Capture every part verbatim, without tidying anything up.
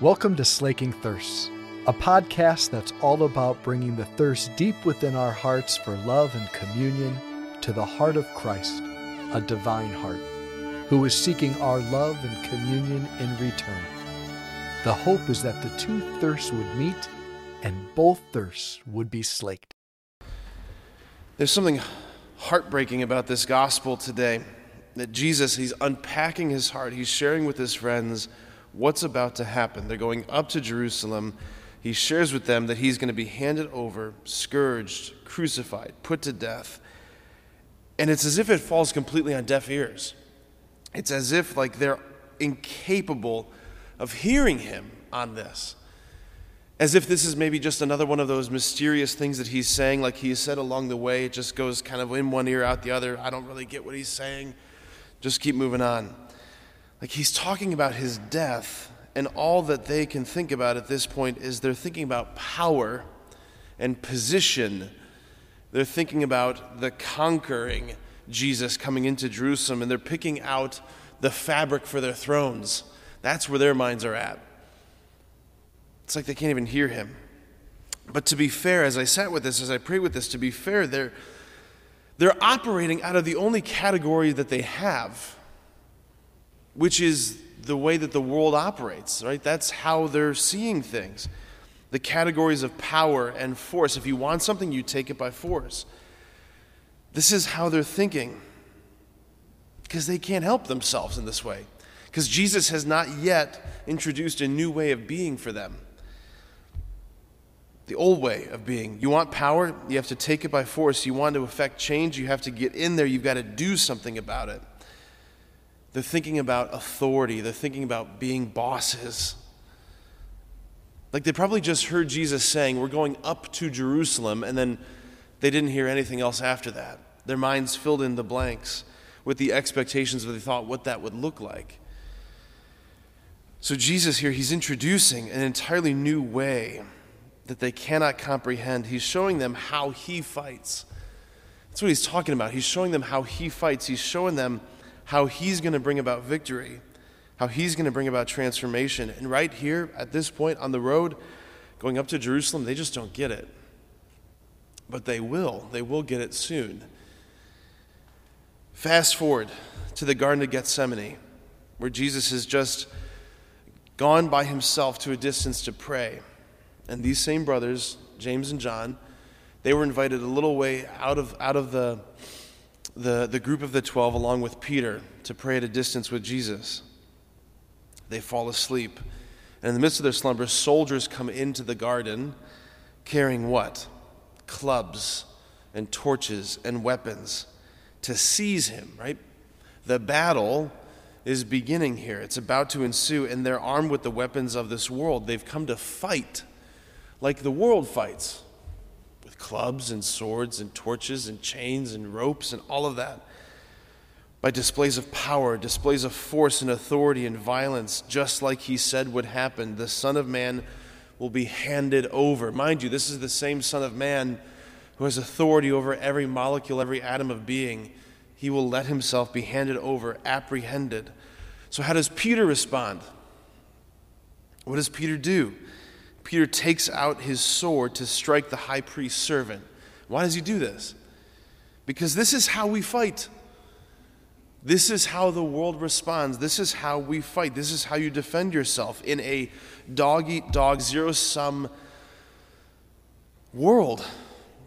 Welcome to Slaking Thirsts, a podcast that's all about bringing the thirst deep within our hearts for love and communion to the heart of Christ, a divine heart, who is seeking our love and communion in return. The hope is that the two thirsts would meet and both thirsts would be slaked. There's something heartbreaking about this gospel today, that Jesus, he's unpacking his heart, he's sharing with his friends what's about to happen. They're going up to Jerusalem. He shares with them that he's going to be handed over, scourged, crucified, put to death. And it's as if it falls completely on deaf ears. It's as if like they're incapable of hearing him on this. As if this is maybe just another one of those mysterious things that he's saying, like he said along the way. It just goes kind of in one ear, out the other. I don't really get what he's saying. Just keep moving on. Like he's talking about his death, and all that they can think about at this point is they're thinking about power and position. They're thinking about the conquering Jesus coming into Jerusalem, and they're picking out the fabric for their thrones. That's where their minds are at. It's like they can't even hear him. But to be fair, as I sat with this, as I prayed with this, to be fair, they're, they're operating out of the only category that they have, which is the way that the world operates, right? That's how they're seeing things. The categories of power and force. If you want something, you take it by force. This is how they're thinking, because they can't help themselves in this way, because Jesus has not yet introduced a new way of being for them. The old way of being. You want power? You have to take it by force. You want to affect change? You have to get in there. You've got to do something about it. They're thinking about authority. They're thinking about being bosses. Like they probably just heard Jesus saying, we're going up to Jerusalem, and then they didn't hear anything else after that. Their minds filled in the blanks with the expectations that they thought what that would look like. So Jesus here, he's introducing an entirely new way that they cannot comprehend. He's showing them how he fights. That's what he's talking about. He's showing them how he fights. He's showing them how he's going to bring about victory, how he's going to bring about transformation. And right here, at this point on the road, going up to Jerusalem, they just don't get it. But they will. They will get it soon. Fast forward to the Garden of Gethsemane, where Jesus has just gone by himself to a distance to pray. And these same brothers, James and John, they were invited a little way out of out of the... the the group of the twelve, along with Peter, to pray at a distance with Jesus. They fall asleep. And in the midst of their slumber, soldiers come into the garden carrying what? Clubs and torches and weapons to seize him, right? The battle is beginning here. It's about to ensue, and they're armed with the weapons of this world. They've come to fight like the world fights, with clubs and swords and torches and chains and ropes and all of that, by displays of power, displays of force and authority and violence, just like he said would happen. The Son of Man will be handed over. Mind you, this is the same Son of Man who has authority over every molecule, every atom of being. He will let himself be handed over, apprehended. So how does Peter respond? What does Peter do? Peter takes out his sword to strike the high priest's servant. Why does he do this? Because this is how we fight. This is how the world responds. This is how we fight. This is how you defend yourself in a dog-eat-dog, zero-sum world.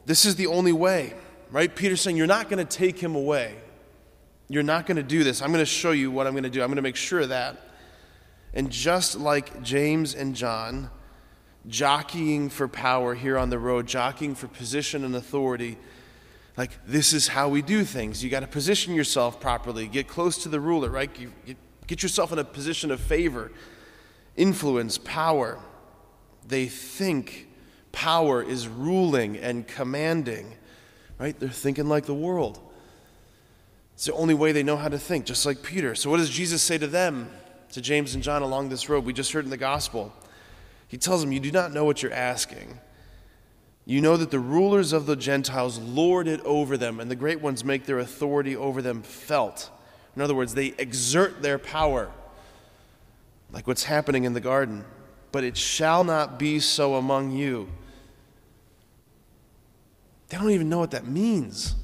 This is the only way, right? Peter's saying, you're not going to take him away. You're not going to do this. I'm going to show you what I'm going to do. I'm going to make sure of that. And just like James and John, jockeying for power here on the road, jockeying for position and authority. Like, this is how we do things. You got to position yourself properly. Get close to the ruler, right? You get yourself in a position of favor, influence, power. They think power is ruling and commanding, right? They're thinking like the world. It's the only way they know how to think, just like Peter. So what does Jesus say to them, to James and John along this road? We just heard in the gospel. He tells them, you do not know what you're asking. You know that the rulers of the Gentiles lord it over them, and the great ones make their authority over them felt. In other words, they exert their power, like what's happening in the garden. but it shall not be so among you. They don't even know what that means.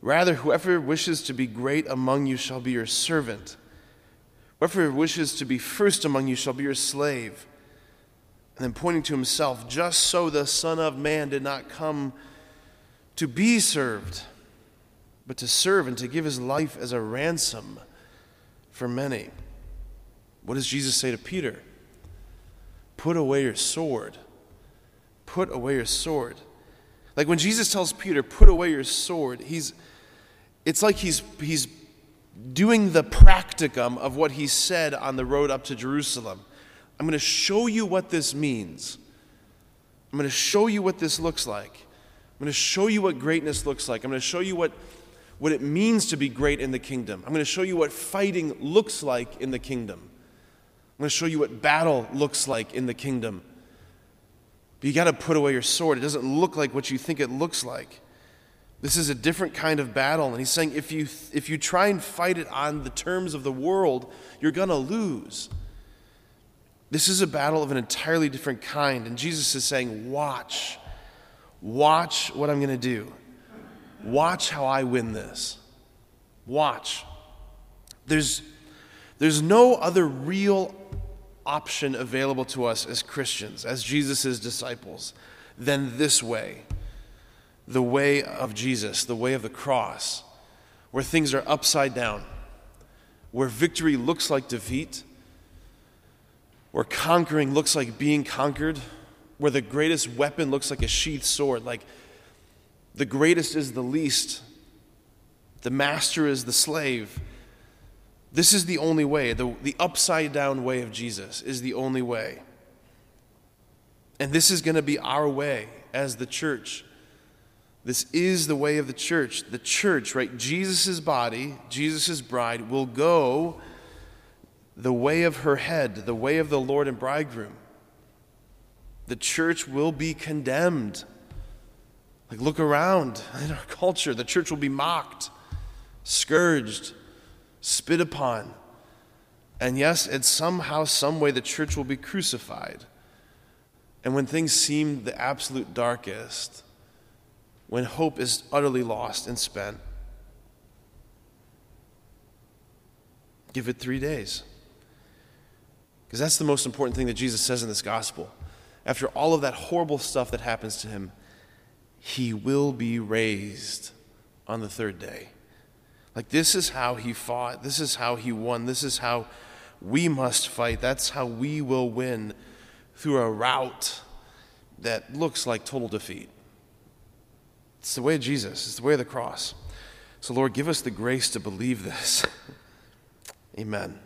Rather, whoever wishes to be great among you shall be your servant. Whoever wishes to be first among you shall be your slave. And then pointing to himself, just so the Son of Man did not come to be served, but to serve and to give his life as a ransom for many. What does Jesus say to Peter? Put away your sword. Put away your sword. Like when Jesus tells Peter, put away your sword, he's, it's like he's, he's doing the practicum of what he said on the road up to Jerusalem. I'm going to show you what this means. I'm going to show you what this looks like. I'm going to show you what greatness looks like. I'm going to show you what, what it means to be great in the kingdom. I'm going to show you what fighting looks like in the kingdom. I'm going to show you what battle looks like in the kingdom. But you got to put away your sword. It doesn't look like what you think it looks like. This is a different kind of battle. And he's saying if you, if you try and fight it on the terms of the world, you're going to lose. This is a battle of an entirely different kind. And Jesus is saying, watch. Watch what I'm going to do. Watch how I win this. Watch. There's, there's no other real option available to us as Christians, as Jesus' disciples, than this way. The way of Jesus, the way of the cross, where things are upside down, where victory looks like defeat, where conquering looks like being conquered, where the greatest weapon looks like a sheathed sword. Like the greatest is the least. The master is the slave. This is the only way. The, the upside down way of Jesus is the only way. And this is going to be our way as the church. This is the way of the church. The church, right? Jesus' body, Jesus' bride, will go the way of her head, the way of the Lord and bridegroom. The church will be condemned. Like, look around in our culture. The church will be mocked, scourged, spit upon. And yes, it's somehow, some way, the church will be crucified. And when things seem the absolute darkest, when hope is utterly lost and spent, give it three days. Because that's the most important thing that Jesus says in this gospel. After all of that horrible stuff that happens to him, he will be raised on the third day. Like, this is how he fought. This is how he won. This is how we must fight. That's how we will win, through a route that looks like total defeat. It's the way of Jesus. It's the way of the cross. So, Lord, give us the grace to believe this. Amen.